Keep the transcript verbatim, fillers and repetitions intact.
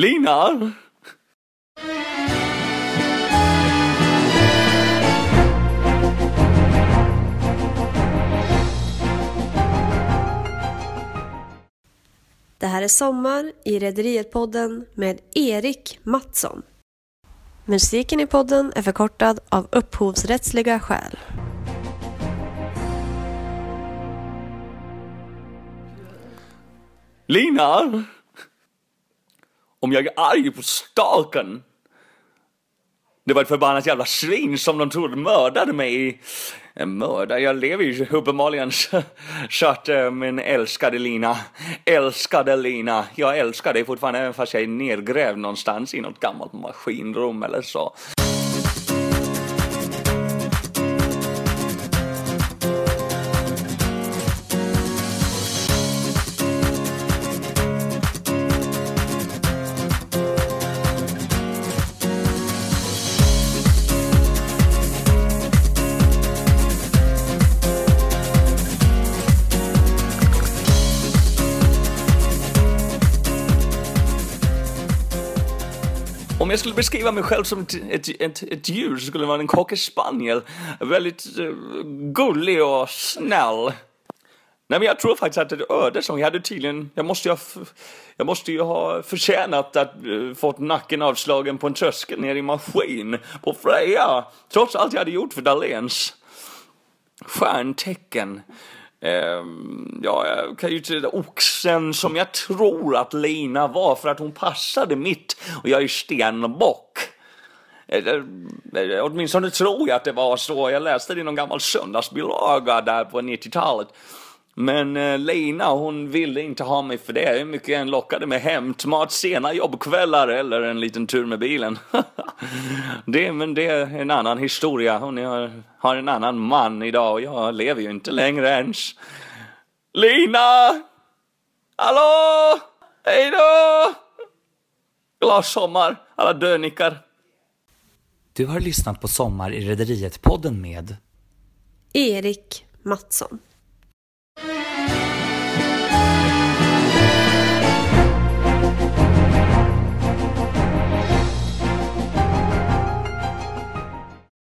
Lina! Det här är Sommar i Rederiets podden med Erik Mattsson. Musiken i podden är förkortad av upphovsrättsliga skäl. Lina! Om jag är arg på staken. Det var ett förbannat jävla svin som de trodde mördade mig. Mördare? Jag lever ju uppenbarligen. Så att min älskade Lina. Älskade Lina. Jag älskar dig fortfarande även fast jag är nedgrävd någonstans i något gammalt maskinrum eller så. Om jag skulle beskriva mig själv som ett, ett, ett, ett djur så skulle det vara en cockerspaniel. Väldigt uh, gullig och snäll. Nej, men jag tror faktiskt att det öde som jag hade tydligen... Jag måste ju ha, jag måste ju ha förtjänat att uh, fått nacken avslagen på en tröskel ner i maskin. På Freja. Trots allt jag hade gjort för Dahléns. Stjärntecken. Um, ja, jag kan ju inte det oxen som jag tror att Lina var för att hon passade mitt och jag är stenbock. Eller, eller, åtminstone tror jag att det var så. Jag läste det i någon gammal söndagsbilaga där på nittiotalet. Men eh, Lina, hon ville inte ha mig för det. Hur mycket jag än lockade med hämtmat, sena jobbkvällar eller en liten tur med bilen. det, men det är en annan historia. Hon är, har en annan man idag och jag lever ju inte längre ens. Lina! Hallå! Hej då! Glad sommar, alla dönikar. Du har lyssnat på Sommar i Rederiet-podden med Erik Mattsson.